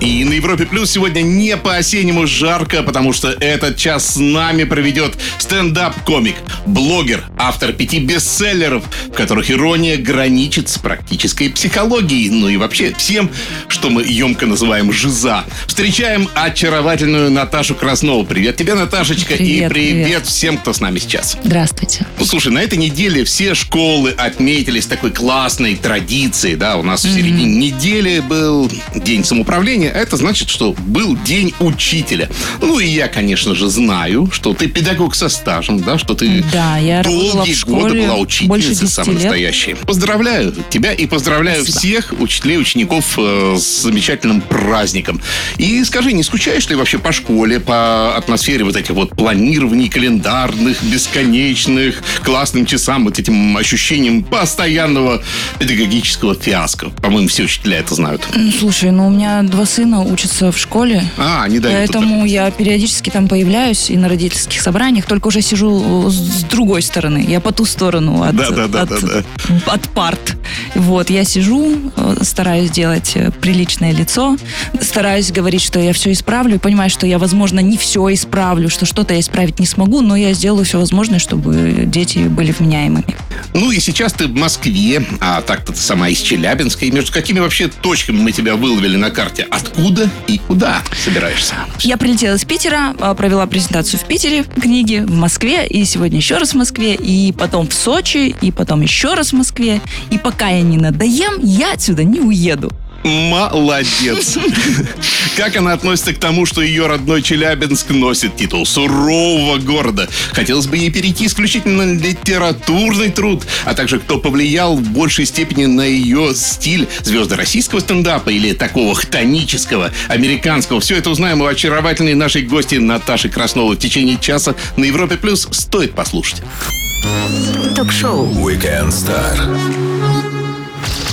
И на Европе Плюс сегодня не по-осеннему жарко, потому что этот час с нами проведет стендап-комик, блогер, автор 5 бестселлеров, в которых ирония граничит с практической психологией, ну и вообще всем, что мы емко называем жиза. Встречаем очаровательную Наташу Краснову. Привет тебе, Наташечка, привет, и привет всем, кто с нами сейчас. Здравствуйте. Ну, слушай, на этой неделе все школы отметились такой классной традицией, да, у нас в середине недели был День самоуправления. Это значит, что был день учителя. Ну и я, конечно же, знаю, что ты педагог со стажем, да, что ты долгие годы была учительницей самой настоящей. Поздравляю тебя и поздравляю всех учителей, учеников с замечательным праздником. И скажи, не скучаешь ли вообще по школе, по атмосфере вот этих вот планирований календарных, бесконечных, классным часам, вот этим ощущением постоянного педагогического фиаско? По-моему, все учителя это знают. Слушай, ну у меня 2 сына учатся в школе, поэтому я периодически там появляюсь и на родительских собраниях, только уже сижу с другой стороны, я по ту сторону от парт. Вот, я сижу, стараюсь делать приличное лицо, стараюсь говорить, что я все исправлю, и понимаю, что я, возможно, не все исправлю, что что-то я исправить не смогу, но я сделаю все возможное, чтобы дети были вменяемыми. Ну и сейчас ты в Москве, а так-то ты сама из Челябинска, и между какими вообще точками мы тебя выловили на карте? Откуда и куда собираешься? Я прилетела из Питера, провела презентацию в Питере, книги в Москве, и сегодня еще раз в Москве, и потом в Сочи, и потом еще раз в Москве, и пока я не надоем, я отсюда не уеду. Молодец. Как она относится к тому, что ее родной Челябинск носит титул сурового города? Хотелось бы ей перейти исключительно на литературный труд, а также кто повлиял в большей степени на ее стиль, звезды российского стендапа или такого хтонического, американского. Все это узнаем у очаровательной нашей гости Наташи Красновой в течение часа на Европе+. Стоит послушать. Ток-шоу Weekend Star.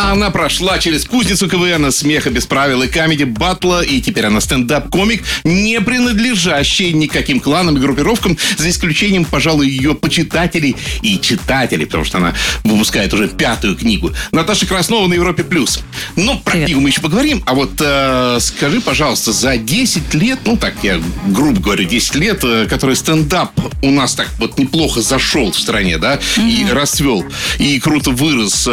Она прошла через кузницу КВН, смеха без правил и камеди батла, и теперь она стендап-комик, не принадлежащий никаким кланам и группировкам, за исключением, пожалуй, ее почитателей и читателей, потому что она выпускает уже 5-ю книгу. Наташа Краснова на Европе+. Ну, про книгу мы еще поговорим, а вот скажи, пожалуйста, за 10 лет, ну так я грубо говорю, 10 лет, который стендап у нас так вот неплохо зашел в стране, да, и расцвел, и круто вырос,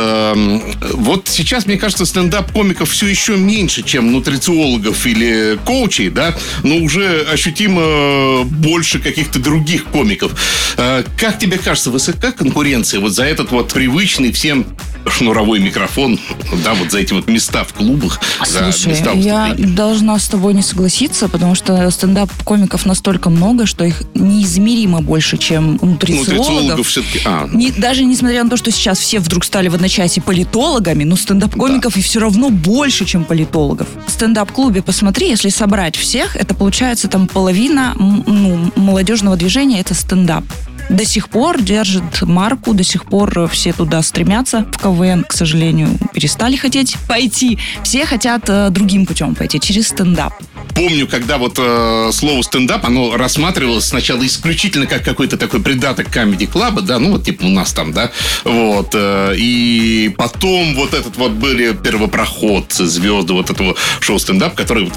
вот сейчас, мне кажется, стендап-комиков все еще меньше, чем нутрициологов или коучей, да, но уже ощутимо больше каких-то других комиков. Как тебе кажется, высока конкуренция вот за этот вот привычный всем шнуровой микрофон, да, вот за эти вот места в клубах, за места в выступлении? Я должна с тобой не согласиться, потому что стендап-комиков настолько много, что их неизмеримо больше, чем нутрициологов. Нутрициологов все-таки... Даже несмотря на то, что сейчас все вдруг стали в одночасье политологами, но стендап-комиков и все равно больше, чем политологов. В стендап-клубе, посмотри, если собрать всех, это получается там половина молодежного движения, это стендап. До сих пор держит марку, до сих пор все туда стремятся. В КВН, к сожалению, перестали хотеть пойти. Все хотят другим путем пойти, через стендап. Помню, когда вот слово стендап, оно рассматривалось сначала исключительно как какой-то такой придаток камеди-клаба, да, ну вот типа у нас там, да, вот. И потом вот этот вот были первопроходцы, звезды вот этого шоу стендап, которые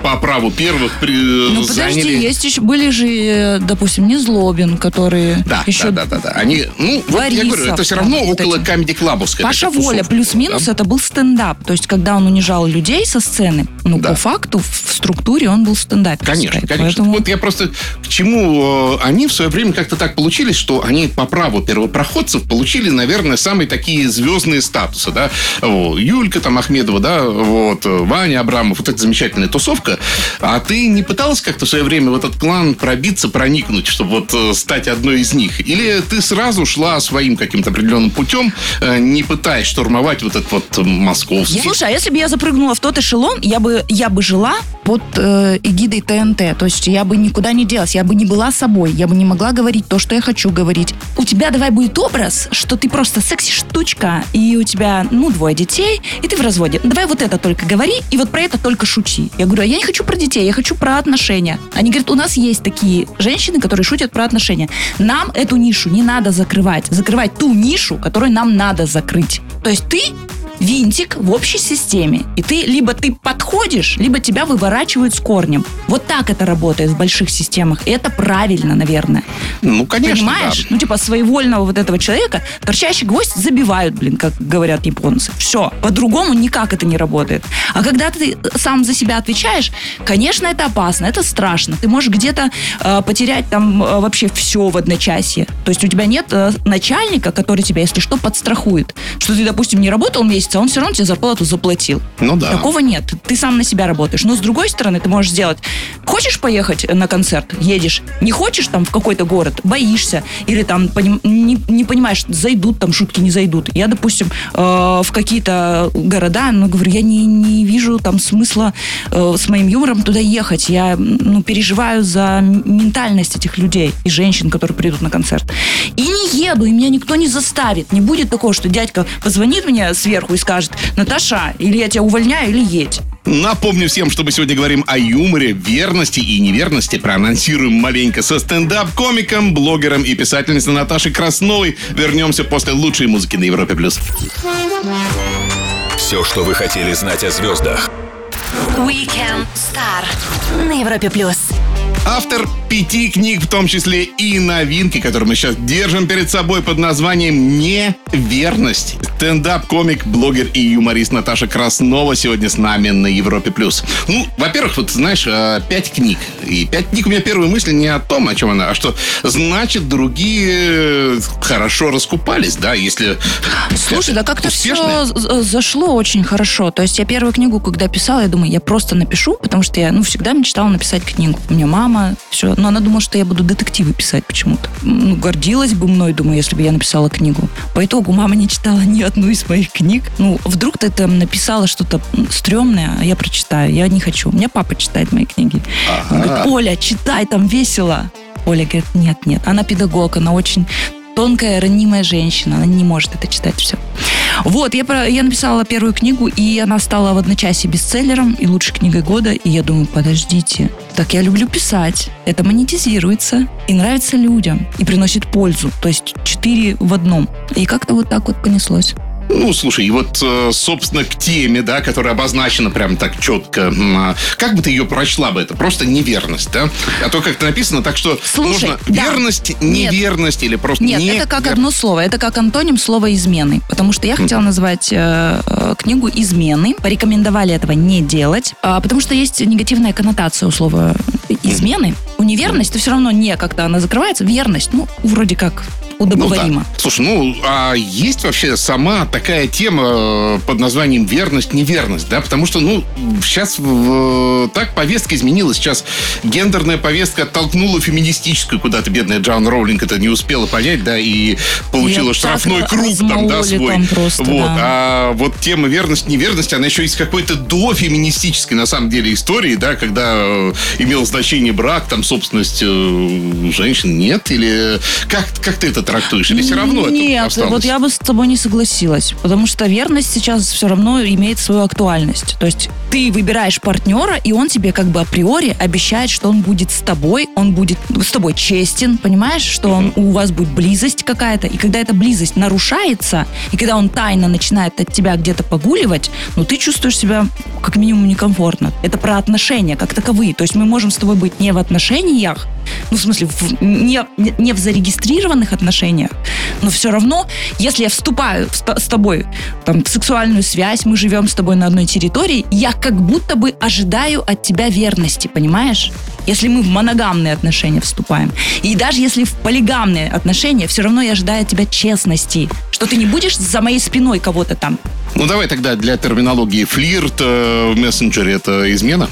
по праву первых заняли. Подожди, есть еще, были же, допустим, Незлобин, который они, ну, вот Борисов, я говорю, это все равно около камеди-клабовской. Паша Воля, плюс-минус, это был стендап. То есть, когда он унижал людей со сцены, по факту, в структуре он был стендап. Конечно, конечно. Поэтому... Вот я просто к чему они в свое время как-то так получились, что они по праву первопроходцев получили, наверное, самые такие звездные статусы, да. Юлька там Ахмедова, да, вот, Ваня Абрамов, вот эта замечательная тусовка. А ты не пыталась как-то в свое время в этот клан пробиться, проникнуть, чтобы вот стать одной из них? Или ты сразу шла своим каким-то определенным путем, не пытаясь штурмовать вот этот вот московский? Слушай, а если бы я запрыгнула в тот эшелон, я бы жила по под эгидой ТНТ. То есть я бы никуда не делась, я бы не была собой, я бы не могла говорить то, что я хочу говорить. У тебя давай будет образ, что ты просто секси-штучка, и у тебя, 2 детей, и ты в разводе. Давай вот это только говори, и вот про это только шути. Я говорю, а я не хочу про детей, я хочу про отношения. Они говорят, у нас есть такие женщины, которые шутят про отношения. Нам эту нишу не надо закрывать. Закрывать ту нишу, которую нам надо закрыть. То есть ты винтик в общей системе. И ты либо ты подходишь, либо тебя выворачивают с корнем. Вот так это работает в больших системах. И это правильно, наверное. Конечно, понимаешь? Да. Своевольного вот этого человека торчащий гвоздь забивают, как говорят японцы. Все. По-другому никак это не работает. А когда ты сам за себя отвечаешь, конечно, это опасно, это страшно. Ты можешь где-то потерять вообще все в одночасье. То есть у тебя нет начальника, который тебя, если что, подстрахует. Что ты, допустим, не работал месяц, а он все равно тебе зарплату заплатил. Да. Такого нет. Ты сам на себя работаешь. Но с другой стороны, ты можешь сделать... Хочешь поехать на концерт? Едешь. Не хочешь в какой-то город? Боишься. Или не понимаешь, зайдут шутки, не зайдут. Я, допустим, в какие-то города, говорю, я не вижу смысла с моим юмором туда ехать. Я переживаю за ментальность этих людей и женщин, которые придут на концерт. И не еду, и меня никто не заставит. Не будет такого, что дядька позвонит мне сверху и скажет, Наташа, или я тебя увольняю, или едь. Напомню всем, что мы сегодня говорим о юморе, верности и неверности. Проанонсируем маленько со стендап-комиком, блогером и писательницей Наташей Красновой. Вернемся после лучшей музыки на Европе+. Все, что вы хотели знать о звездах. We Can Start на Европе+. Автор 5 книг, в том числе и новинки, которую мы сейчас держим перед собой под названием «Неверность». Стендап-комик, блогер и юморист Наташа Краснова сегодня с нами на Европе+. Во-первых, 5 книг. И 5 книг у меня первая мысль не о том, о чем она, а что, значит, другие хорошо раскупались, да, если... Слушай, да как-то успешные. Все зашло очень хорошо. То есть я первую книгу, когда писала, я думаю, я просто напишу, потому что я, всегда мечтала написать книгу. У меня мама, все. Но она думала, что я буду детективы писать почему-то. Гордилась бы мной, думаю, если бы я написала книгу. По итогу мама не читала ни одну из моих книг. Вдруг ты там написала что-то стрёмное, а я прочитаю. Я не хочу. У меня папа читает мои книги. Ага. Он говорит, Оля, читай, там весело. Оля говорит, нет. Она педагог, она очень тонкая, ранимая женщина. Она не может это читать все. Я написала первую книгу, и она стала в одночасье бестселлером и лучшей книгой года. И я думаю, подождите, так я люблю писать. Это монетизируется и нравится людям, и приносит пользу. То есть 4 в 1. И как-то так понеслось. Слушай, и собственно, к теме, да, которая обозначена прям так четко. Как бы ты ее прочла бы? Это просто неверность, да? А то как-то написано, так что слушай, нужно да. Верность, неверность или просто неверность. Нет, это как одно слово. Это как антоним слова «измены». Потому что я хотела назвать книгу «Измены». Порекомендовали этого не делать, потому что есть негативная коннотация у слова «измены». Универность, то все равно не как-то она закрывается. Верность, вроде как... удобоваримо. Да. Слушай, а есть вообще сама такая тема под названием верность, неверность, да? Потому что, сейчас так повестка изменилась. Сейчас гендерная повестка оттолкнула феминистическую куда-то. Бедная Джоан Роулинг это не успела понять, да, и получила штрафной круг свой. А тема верность, неверность, она еще из какой-то дофеминистической, на самом деле, истории, да, когда имел значение брак, собственность женщин нет, или как ты это трактуешь? Или все равно нет, это осталось? Нет, я бы с тобой не согласилась. Потому что верность сейчас все равно имеет свою актуальность. То есть ты выбираешь партнера, и он тебе априори обещает, что он будет с тобой, он будет с тобой честен, понимаешь? Что у вас будет близость какая-то. И когда эта близость нарушается, и когда он тайно начинает от тебя где-то погуливать, ты чувствуешь себя как минимум некомфортно. Это про отношения как таковые. То есть мы можем с тобой быть не в отношениях, не в зарегистрированных отношениях, но все равно, если я вступаю с тобой в сексуальную связь, мы живем с тобой на одной территории, я как будто бы ожидаю от тебя верности, понимаешь? Если мы в моногамные отношения вступаем. И даже если в полигамные отношения, все равно я ожидаю от тебя честности, что ты не будешь за моей спиной кого-то . Давай тогда для терминологии флирт в мессенджере — это измена?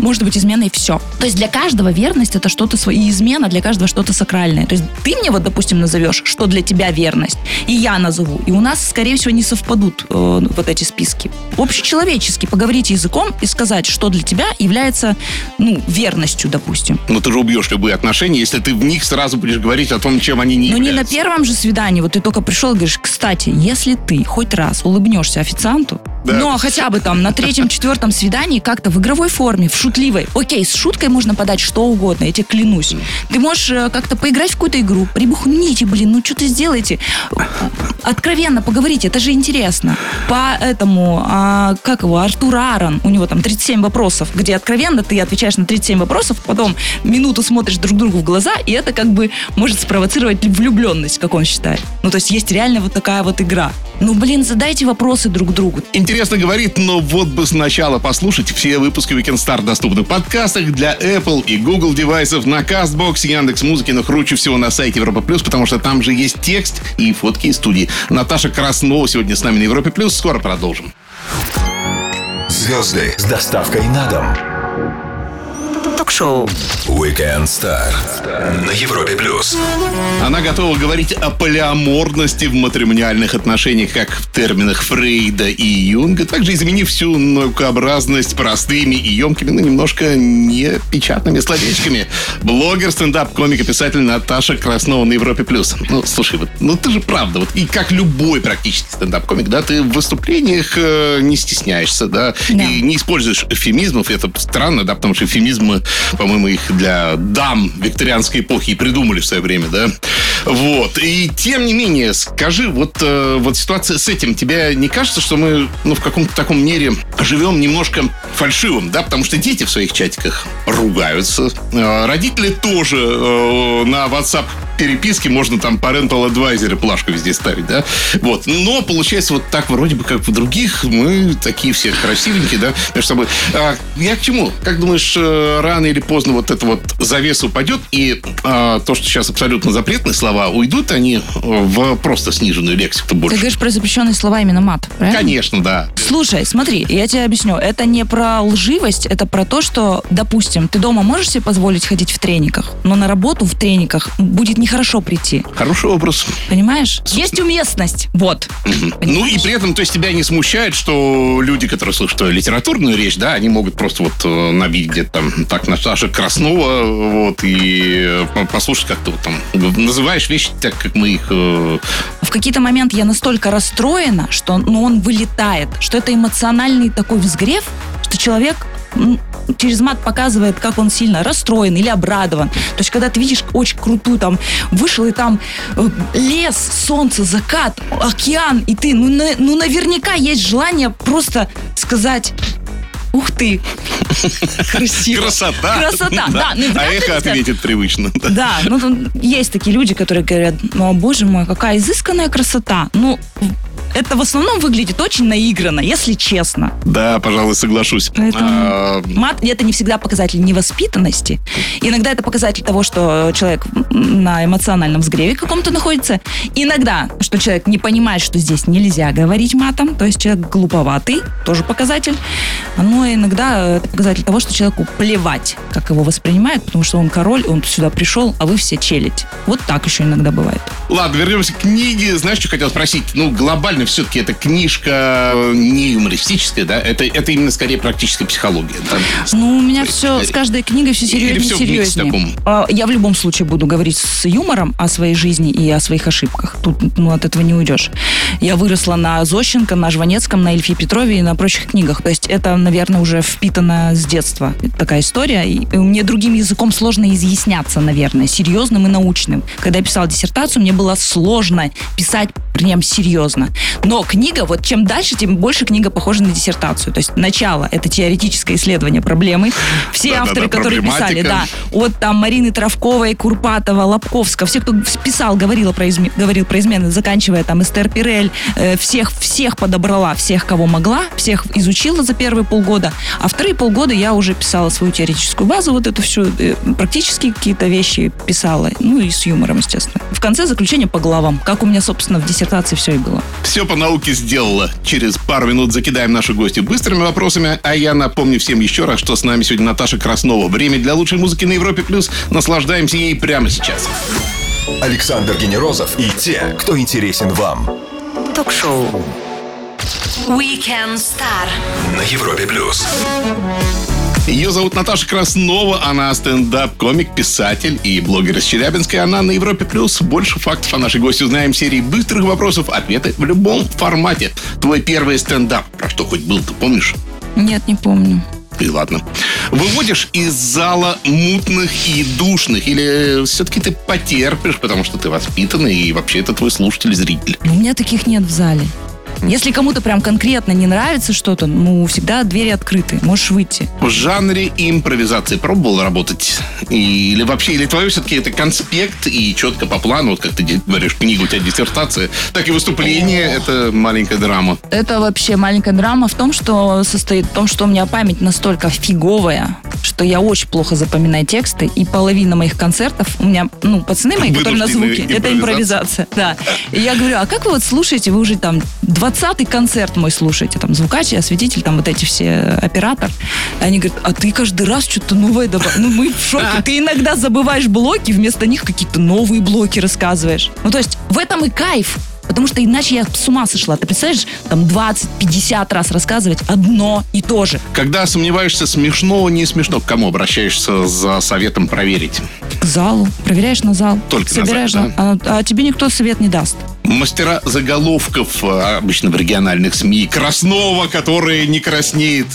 может быть измена и все. То есть для каждого верность это что-то свое, и измена для каждого что-то сакральное. То есть ты мне вот, допустим, назовешь, что для тебя верность, и я назову. И у нас, скорее всего, не совпадут вот эти списки. Общечеловечески поговорить языком и сказать, что для тебя является, ну, верностью, допустим. Но ты же убьешь любые отношения, если ты в них сразу будешь говорить о том, чем они не являются. Ну не на первом же свидании, вот ты только пришел и говоришь, кстати, если ты хоть раз улыбнешься официанту, да. Но хотя бы там на третьем-четвертом свидании как-то в игровой форме, в шутливой. Окей, с шуткой можно подать что угодно, я тебе клянусь. Ты можешь как-то поиграть в какую-то игру, прибухните, блин, ну что-то сделайте. Откровенно поговорите, это же интересно. Поэтому, как его, Артур Арон, у него там 37 вопросов, где откровенно ты отвечаешь на 37 вопросов, потом минуту смотришь друг другу в глаза, и это как бы может спровоцировать влюбленность, как он считает. Ну то есть есть реально вот такая вот игра. Ну блин, задайте вопросы друг другу. Интересно говорит, но вот бы сначала послушать. Все выпуски Weekend Star доступны в подкастах для Apple и Google девайсов, на Castbox, Яндекс.Музыке, но круче всего на сайте Европа Плюс, потому что там же есть текст и фотки из студии. Наташа Краснова сегодня с нами на Европе Плюс. Скоро продолжим. Звезды с доставкой на дом. Ток-шоу Weekend Star на Европе Плюс. Она готова говорить о полиаморности в матримониальных отношениях, как в терминах Фрейда и Юнга, также изменив всю наукообразность простыми и емкими, но немножко непечатными словечками. Блогер, стендап-комик и писатель Наташа Краснова на Европе Плюс. Ну, слушай, вот, ну ты же правда, вот, и как любой практически стендап-комик, да, ты в выступлениях не стесняешься, да, и не используешь эвфемизмов, это странно, да, потому что эвфемизмы, по-моему, их для дам викторианской эпохи и придумали в свое время, да. Вот. И тем не менее, скажи, вот ситуация с этим, тебе не кажется, что мы, ну, в каком-то таком мире живем немножко фальшивым, да? Потому что дети в своих чатиках ругаются. Родители тоже на WhatsApp переписке можно там parental advisory плашку везде ставить, да? Вот. Но получается вот так вроде бы как в других. Мы такие все красивенькие, да? Между собой. Я к чему? Как думаешь, рано или поздно вот эта вот завеса упадет и то, что сейчас абсолютно запретные слова, уйдут они в просто сниженную лексику больше? Ты говоришь про запрещенные слова, именно мат, правильно? Конечно, да. Слушай, смотри, я тебе объясню. Это не про лживость, это про то, что, допустим, ты дома можешь себе позволить ходить в трениках, но на работу в трениках будет нехорошо прийти. Хороший вопрос. Понимаешь? Собственно. Есть уместность. Вот. Mm-hmm. Ну и при этом, то есть тебя не смущает, что люди, которые слышат литературную речь, да, они могут просто вот набить где-то там так Наташа Краснова, вот, и послушать как-то вот там. Называешь вещи так, как мы их... В какие-то моменты я настолько расстроена, что он вылетает, что это эмоциональный такой взгрев, что человек... через мат показывает, как он сильно расстроен или обрадован. То есть, когда ты видишь очень крутую, там, вышел и там лес, солнце, закат, океан, и ты, ну наверняка есть желание просто сказать: ух ты! Красиво. Красота, да. Да. А эхо ответит привычно. Да, ну есть такие люди, которые говорят: ну, боже мой, какая изысканная красота. Ну, это в основном выглядит очень наигранно, если честно. Да, пожалуй, соглашусь. Мат — это не всегда показатель невоспитанности. Иногда это показатель того, что человек на эмоциональном взгреве каком-то находится. Иногда, что человек не понимает, что здесь нельзя говорить матом, то есть человек глуповатый, тоже показатель. Но иногда это показатель того, что человеку плевать, как его воспринимают, потому что он король, он сюда пришел, а вы все челядь. Вот так еще иногда бывает. Ладно, вернемся к книге. Знаешь, что хотел спросить? Ну, глобально все-таки эта книжка не юмористическая, да? Это именно скорее практическая психология. Да? Ну, у меня все, с каждой книгой все серьезнее и серьезнее. Я в любом случае буду говорить с юмором о своей жизни и о своих ошибках. Тут, ну, от этого не уйдешь. Я выросла на Зощенко, на Жванецком, на Ильфе Петрове и на прочих книгах. То есть это, наверное, уже впитано с детства. Это такая история. И мне другим языком сложно изъясняться, наверное, серьезным и научным. Когда я писала диссертацию, мне было сложно писать прям серьезно. Но книга, вот чем дальше, тем больше книга похожа на диссертацию. То есть начало — это теоретическое исследование проблемы. Все авторы, которые писали, да, от там Марины Травковой, Курпатова, Лобковска, все, кто писал, говорил про измены, заканчивая там Эстер Пирель, Excel всех подобрала, всех, кого могла, всех изучила за первые полгода, а вторые полгода я уже писала свою теоретическую базу, вот это все, практически какие-то вещи писала, ну и с юмором, естественно. В конце заключение по главам, как у меня, собственно, в диссертации все и было. Все по науке сделала. Через пару минут закидаем наши гости быстрыми вопросами, а я напомню всем еще раз, что с нами сегодня Наташа Краснова. Время для лучшей музыки на Европе+. Наслаждаемся ей прямо сейчас. Александр Генерозов и те, кто интересен вам. Ток-шоу Weekend Star на Европе+. Ее зовут Наташа Краснова, она стендап-комик, писатель и блогер из Челябинска. Она на Европе+. Больше фактов о нашей гости узнаем в серии быстрых вопросов, ответы в любом формате. Твой первый стендап, про что хоть был, ты помнишь? Нет, не помню. И ладно. Выводишь из зала мутных и душных? Или все-таки ты потерпишь, потому что ты воспитанный, и вообще это твой слушатель, зритель? У меня таких нет в зале. Если кому-то прям конкретно не нравится что-то, ну, всегда двери открыты, можешь выйти. В жанре импровизации пробовал работать? Или вообще, или твое все-таки это конспект и четко по плану, вот как ты говоришь, книга, у тебя диссертация, так и выступление, это маленькая драма. Это вообще маленькая драма в том, что состоит в том, что у меня память настолько фиговая, что я очень плохо запоминаю тексты, и половина моих концертов у меня, ну, пацаны мои, которые на звуке, это импровизация. Да. И я говорю, а как вы вот слушаете, вы уже там 20-й концерт мой слушаете, там, звукач, осветитель, там, вот эти все, оператор. Они говорят, а ты каждый раз что-то новое добавляешь. Ну, мы в шоке. Ты иногда забываешь блоки, вместо них какие-то новые блоки рассказываешь. Ну, то есть, в этом и кайф. Потому что иначе я с ума сошла. Ты представляешь, там 20-50 раз рассказывать одно и то же. Когда сомневаешься, смешно, не смешно, к кому обращаешься за советом проверить? К залу. Проверяешь на зал. Только собираешь на зал, да? А тебе никто совет не даст. Мастера заголовков, обычно в региональных СМИ, Краснова, которая не краснеет,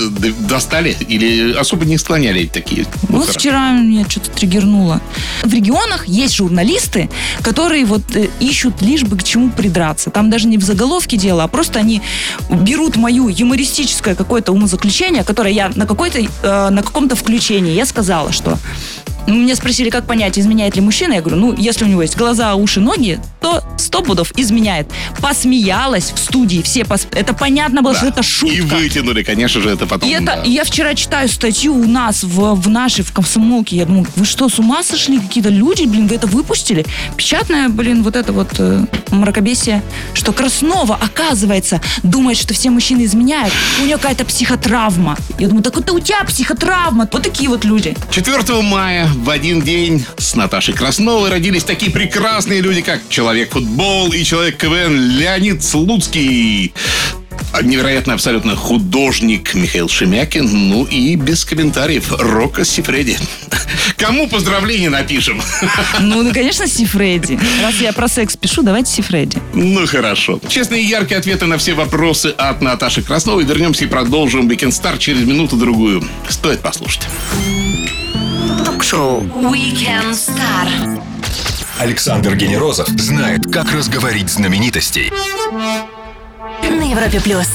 достали? Или особо не склоняли такие? Вот вчера меня что-то триггернуло. В регионах есть журналисты, которые вот ищут лишь бы к чему придраться. Там даже не в заголовке дело, а просто они берут мою юмористическое какое-то умозаключение, которое я на каком-то включении, я сказала, что... Меня спросили, как понять, изменяет ли мужчина. Я говорю, ну, если у него есть глаза, уши, ноги, то 100% изменяет. Посмеялась в студии, это понятно было, да, что это шутка. И вытянули, конечно же, это потом. И это, да. Я вчера читаю статью у нас в нашей, в Комсомолке. Я думаю, вы что, с ума сошли? Какие-то люди, блин, вы это выпустили? Печатное, блин, вот это вот мракобесие, что Краснова, оказывается, думает, что все мужчины изменяют. У нее какая-то психотравма. Я думаю, так это у тебя психотравма. Вот такие вот люди. 4 мая в один день с Наташей Красновой родились такие прекрасные люди, как Человек-футбол и Человек-КВН Леонид Слуцкий, невероятно абсолютно художник Михаил Шемякин, ну и без комментариев Рокко Сифреди. Кому поздравления напишем? Ну, конечно, Сифреди. Раз я про секс пишу, давайте Сифреди. Ну, хорошо. Честные и яркие ответы на все вопросы от Наташи Красновой. Вернемся и продолжим Weekend Star через минуту-другую. Стоит послушать. Ток-шоу Weekend Star. Александр Генерозов знает, как разговорить знаменитостей. На Европе Плюс.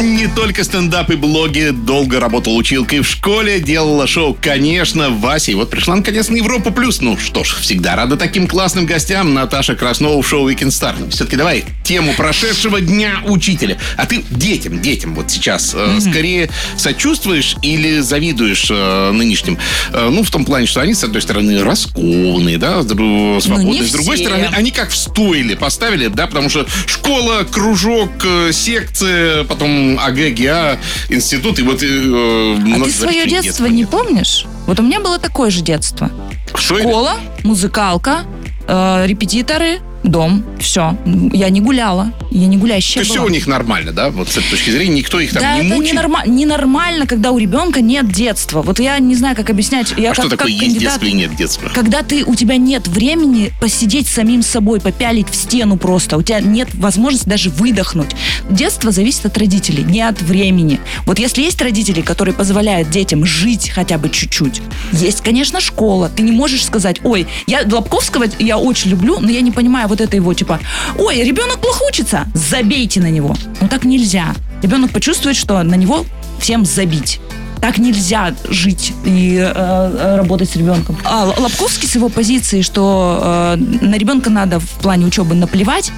Не только стендап и блоги. Долго работала училкой в школе, делала шоу, конечно, Вася. И вот пришла наконец на Европу Плюс. Ну что ж, всегда рада таким классным гостям. Наташа Краснова в шоу Weekend Star. Все-таки давай тему прошедшего дня учителя. А ты детям вот сейчас скорее сочувствуешь или завидуешь нынешним? Ну, в том плане, что они, с одной стороны, раскованные, да, свободные. С другой стороны, они как в стойле поставили, да, потому что школа, кружок, секция, потом АГ, ГИА, институт и вот... а ты свое детство не помнишь? Вот у меня было такое же детство. Школа, музыкалка, репетиторы, дом. Все. Я не гуляла. Я не гулящая была. То есть все у них нормально, да? Вот с этой точки зрения никто их там не мучает? Да, это ненормально, когда у ребенка нет детства. Вот я не знаю, как объяснять. Я что такое есть детство и нет детства? Когда у тебя нет времени посидеть самим собой, попялить в стену просто. У тебя нет возможности даже выдохнуть. Детство зависит от родителей, не от времени. Вот если есть родители, которые позволяют детям жить хотя бы чуть-чуть, есть, конечно, школа. Ты не можешь сказать, ой, я Лобковского я очень люблю, но я не понимаю, вот это его типа, ой, ребенок плохо учится, забейте на него. Ну так нельзя. Ребенок почувствует, что на него всем забить. Так нельзя жить и работать с ребенком. А Лобковский с его позиции, что на ребенка надо в плане учебы наплевать,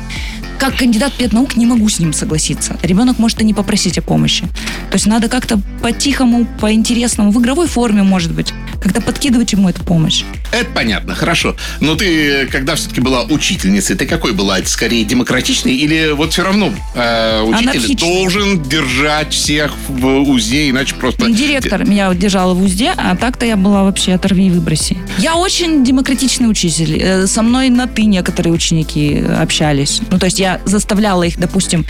как кандидат педнаук не могу с ним согласиться. Ребенок может и не попросить о помощи. То есть надо как-то по-тихому, по-интересному, в игровой форме, может быть, как-то подкидывать ему эту помощь. Это понятно, хорошо. Но ты, когда все-таки была учительницей, ты какой была? Скорее демократичной или вот все равно учитель должен держать всех в узе, иначе просто... Директор меня держала в узе, а так-то я была вообще оторви и выброси. Я очень демократичный учитель. Со мной на «ты» некоторые ученики общались. Ну, то есть я заставляла их, допустим,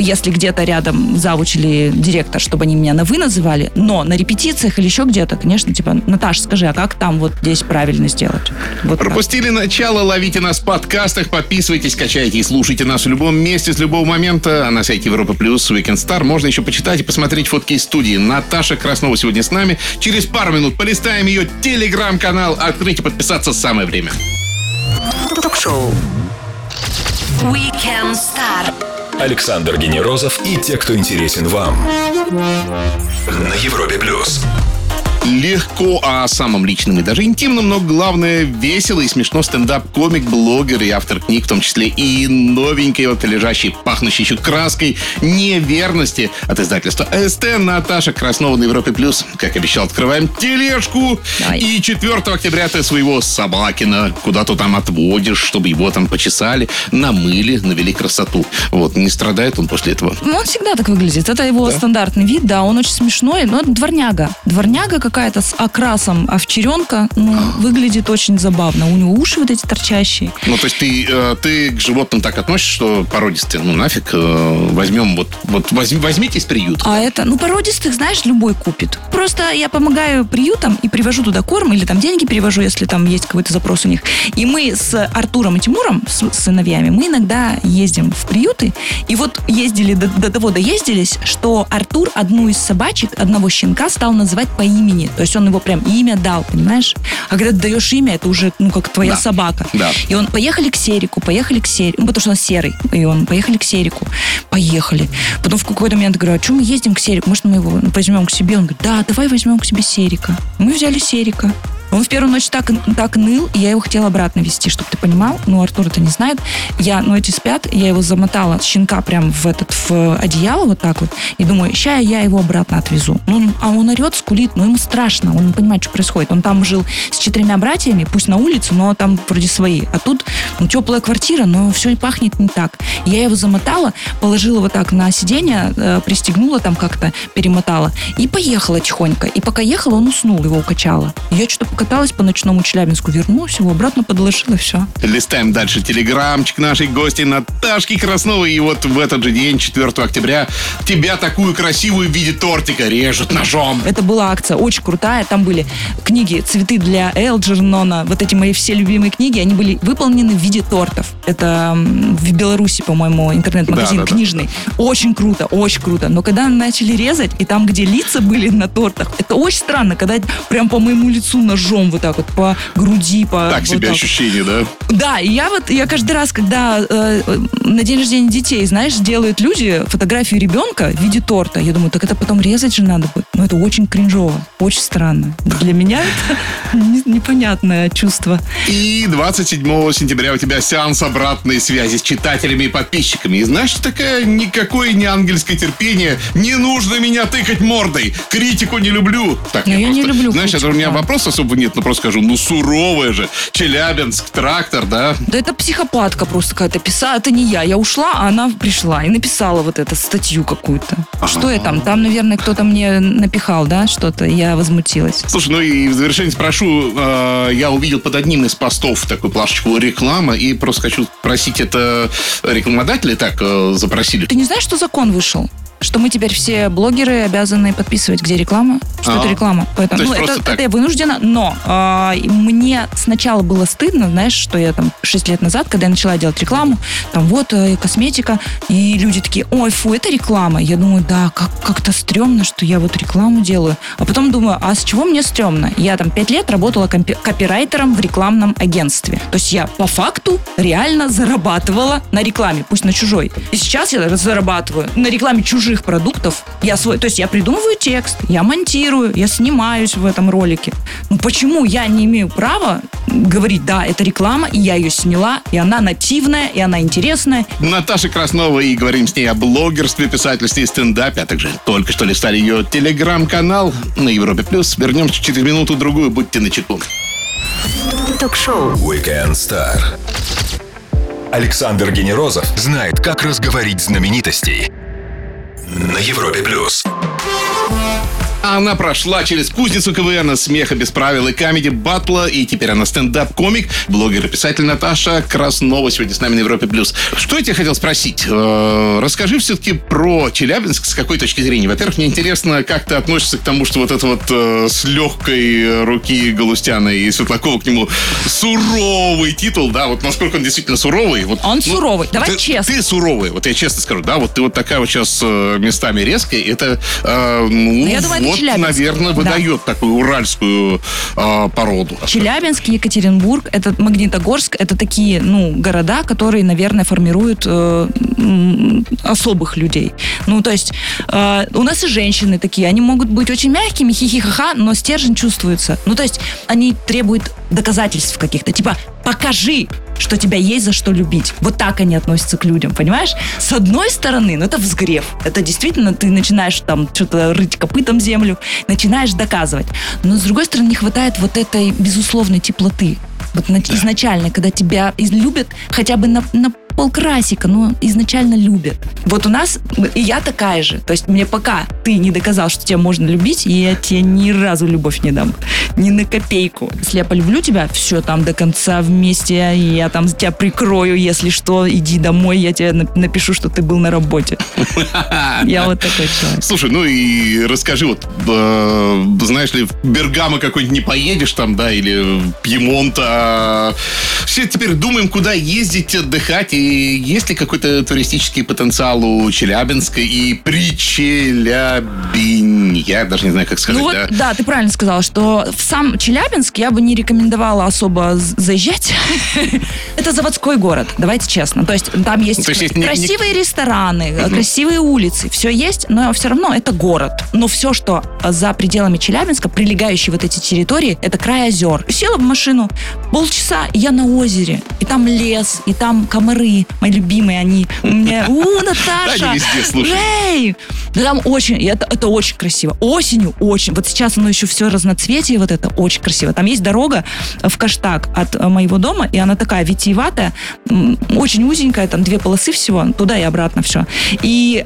если где-то рядом завуч или директор, чтобы они меня на «вы» называли, но на репетициях или еще где-то, конечно, типа, Наташ, скажи, а как там вот здесь правильно сделать? Вот пропустили так. Начало, ловите нас в подкастах, подписывайтесь, качайте и слушайте нас в любом месте, с любого момента. А на сайте Европа Плюс, Weekend Star, можно еще почитать и посмотреть фотки из студии. Наташа Краснова сегодня с нами. Через пару минут полистаем ее телеграм-канал. Открыть и подписаться самое время. Ток-шоу Weekend Star. Александр Генерозов и те, кто интересен вам. На Европе Плюс. Легко о самом личном и даже интимном, но главное весело и смешно стендап-комик, блогер и автор книг, в том числе и новенький, вот лежащий, пахнущий еще краской неверности от издательства АСТ, Наташа Краснова на Европе Плюс. Как обещал, открываем тележку. Давай. И 4 октября ты своего Собакина куда-то там отводишь, чтобы его там почесали, намыли, навели красоту. Вот, не страдает он после этого? Он всегда так выглядит. Это его стандартный вид, да, он очень смешной, но дворняга. Дворняга, как какая-то с окрасом овчаренка, ну, выглядит очень забавно. У него уши вот эти торчащие. Ну, то есть ты к животным так относишься, что породистые, ну, нафиг, возьмем, возьмите из приюта. А это, ну, породистых, знаешь, любой купит. Просто я помогаю приютам и привожу туда корм, или там деньги перевожу, если там есть какой-то запрос у них. И мы с Артуром и Тимуром, с сыновьями, мы иногда ездим в приюты, и вот ездили, до того доездились, что Артур одну из собачек, одного щенка стал называть по имени. То есть он его прям имя дал, понимаешь? А когда ты даешь имя, это уже, ну, как твоя собака. Да. И он, поехали к Серику. Ну, потому что он серый. И он, поехали к Серику. Потом в какой-то момент говорю, а что мы ездим к Серику? Может, мы его возьмем к себе? Он говорит, да, давай возьмем к себе Серика. Мы взяли Серика. Он в первую ночь так ныл, и я его хотела обратно везти, чтобы ты понимал. Ну, Артур это не знает. Эти спят, я его замотала, щенка прям в одеяло вот так вот. И думаю, ща я его обратно отвезу. Ну, а он орет, скулит, но ему страшно. Он не понимает, что происходит. Он там жил с 4 братьями, пусть на улице, но там вроде свои. А тут теплая квартира, но все и пахнет не так. Я его замотала, положила вот так на сиденье, пристегнула там как-то, перемотала. И поехала тихонько. И пока ехала, он уснул, его укачало. Я что-то каталась по ночному Челябинску, вернулась, его обратно подложила, все. Листаем дальше телеграмчик нашей гости Наташки Красновой. И вот в этот же день, 4 октября, тебя такую красивую в виде тортика режут ножом. Это была акция очень крутая. Там были книги «Цветы для Элджернона». Вот эти мои все любимые книги, они были выполнены в виде тортов. Это в Беларуси, по-моему, интернет-магазин книжный. Да. Очень круто, очень круто. Но когда начали резать, и там, где лица были на тортах, это очень странно, когда прям по моему лицу ножом вот так вот по груди, по... Так вот себе так. Ощущение, да? Да, и я каждый раз, когда на день рождения детей, знаешь, делают люди фотографию ребенка в виде торта, я думаю, так это потом резать же надо будет. Но это очень кринжово, очень странно. Для меня это непонятное чувство. И 27 сентября у тебя сеанс обратной связи с читателями и подписчиками. И знаешь, такая никакое не ангельское терпение, не нужно меня тыкать мордой, критику не люблю. Так, я просто, не люблю. Знаешь, критику, у меня вопрос особо нет, но просто скажу, ну суровая же. Челябинск, трактор, да? Да это психопатка просто какая-то писала. Это не я. Я ушла, а она пришла и написала вот эту статью какую-то. Что я там? Там, наверное, кто-то мне напихал, да, что-то. Я возмутилась. Слушай, ну и в завершение спрошу. Я увидел под одним из постов такую плашечку реклама и просто хочу спросить, это рекламодатели так запросили? Ты не знаешь, что закон вышел? Что мы теперь все блогеры обязаны подписывать, где реклама, что это реклама. Поэтому, ну, это я вынуждена, но мне сначала было стыдно, знаешь, что я там 6 лет назад, когда я начала делать рекламу, там косметика, и люди такие, ой, фу, это реклама. Я думаю, да, как-то стрёмно, что я вот рекламу делаю. А потом думаю, а с чего мне стрёмно? Я там 5 лет работала копирайтером в рекламном агентстве. То есть я по факту реально зарабатывала на рекламе, пусть на чужой. И сейчас я зарабатываю на рекламе чужих. чужих продуктов. Я свой, то есть я придумываю текст, я монтирую, я снимаюсь в этом ролике. Ну, почему я не имею права говорить, да, это реклама, и я ее сняла, и она нативная, и она интересная. Наташа Краснова, и говорим с ней о блогерстве, писательстве и стендапе, а также только что листали ее телеграм-канал на Европе+. Вернемся через минуту-другую, будьте начеку. Ток-шоу «Weekend Star». Александр Генерозов знает, как разговорить знаменитостей на Европе+. Она прошла через кузницу КВН, смеха без правил и камеди батла, и теперь она стендап-комик, блогер и писатель Наташа Краснова сегодня с нами на Европе+. Что я тебе хотел спросить? Расскажи все-таки про Челябинск, с какой точки зрения? Во-первых, мне интересно, как ты относишься к тому, что вот это вот с легкой руки Галустяна и Светлакова к нему суровый титул, да, вот насколько он действительно суровый. Вот, он суровый, давай ты, честно. Ты суровый, вот я честно скажу, да, вот ты вот такая вот сейчас местами резкая, это, я думаю, это Челябинск, наверное, выдает такую уральскую породу. Челябинск, Екатеринбург, это Магнитогорск, это такие, ну, города, которые, наверное, формируют особых людей. Ну, то есть у нас и женщины такие, они могут быть очень мягкими, хихихаха, но стержень чувствуется. Ну, то есть они требуют доказательств каких-то, типа «покажи», что тебя есть за что любить. Вот так они относятся к людям, понимаешь? С одной стороны, ну это взгрев. Это действительно ты начинаешь там что-то рыть копытом землю, начинаешь доказывать. Но с другой стороны, не хватает вот этой безусловной теплоты. Вот изначально, когда тебя любят хотя бы на полкрасика, но изначально любят. Вот у нас, и я такая же. То есть мне пока ты не доказал, что тебя можно любить, я тебе ни разу любовь не дам. Ни на копейку. Если я полюблю тебя, все там до конца вместе, я там тебя прикрою, если что, иди домой, я тебе напишу, что ты был на работе. Я вот такой человек. Слушай, ну и расскажи, вот знаешь ли, в Бергамо какой-нибудь не поедешь там, да, или Пьемонта. Все теперь думаем, куда ездить отдыхать, и есть ли какой-то туристический потенциал у Челябинска и причелябинь? Я даже не знаю, как сказать. Ну вот, да, ты правильно сказала, что в сам Челябинск я бы не рекомендовала особо заезжать. Это заводской город, давайте честно. То есть там есть красивые рестораны, красивые улицы, все есть, но все равно это город. Но все, что за пределами Челябинска, прилегающие вот эти территории, это край озер. Села в машину, полчаса, я на озере, и там лес, и там комары, мои любимые, они мне... Наташа! Они везде, слушай. Эй! Да там очень... Это очень красиво. Осенью очень. Вот сейчас оно еще все разноцветие, вот это очень красиво. Там есть дорога в Каштак от моего дома, и она такая витиеватая, очень узенькая, там 2 полосы всего, туда и обратно все. И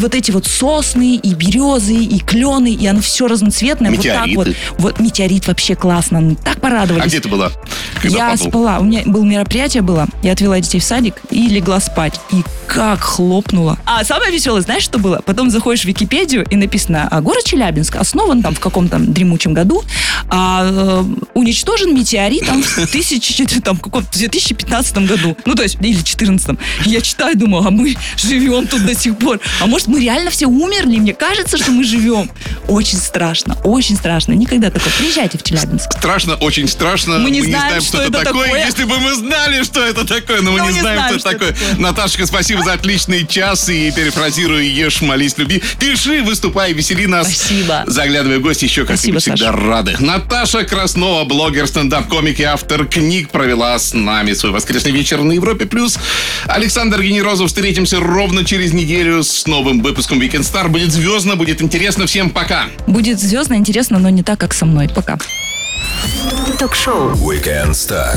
вот эти вот сосны, и березы, и клены, и оно все разноцветное. Метеориты. Вот так вот. Вот метеорит вообще классно. Мы так порадовались. А где ты была? Я спала. У меня было мероприятие, было. Я отвела детей в садик и легла спать. И как хлопнула. А самое веселое, знаешь, что было? Потом заходишь в Википедию, и написано: город Челябинск основан там в каком-то дремучем году, уничтожен метеоритом в 2015 году. Ну, то есть, или 2014. Я читаю, думаю, а мы живем тут до сих пор. А может, мы реально все умерли? Мне кажется, что мы живем. Очень страшно, очень страшно. Никогда такое. Приезжайте в Челябинск. Страшно, очень страшно. Мы не знаем, что это такое. Если бы мы знали, что это такое, но мы не знаем, что это такое. Наташка, спасибо за отличный час. И перефразируя: ешь, молись, люби. Пиши, выступай, весели нас. Спасибо. Заглядывай в гости еще, как всегда, Саша. Рады. Наташа Краснова, блогер, стендап-комик и автор книг, провела с нами свой воскресный вечер на Европе+. Александр Генерозов. Встретимся ровно через неделю с новым выпуском Weekend Star. Будет звездно, будет интересно. Всем пока. Будет звездно, интересно, но не так, как со мной. Пока. Ток-шоу Weekend Star.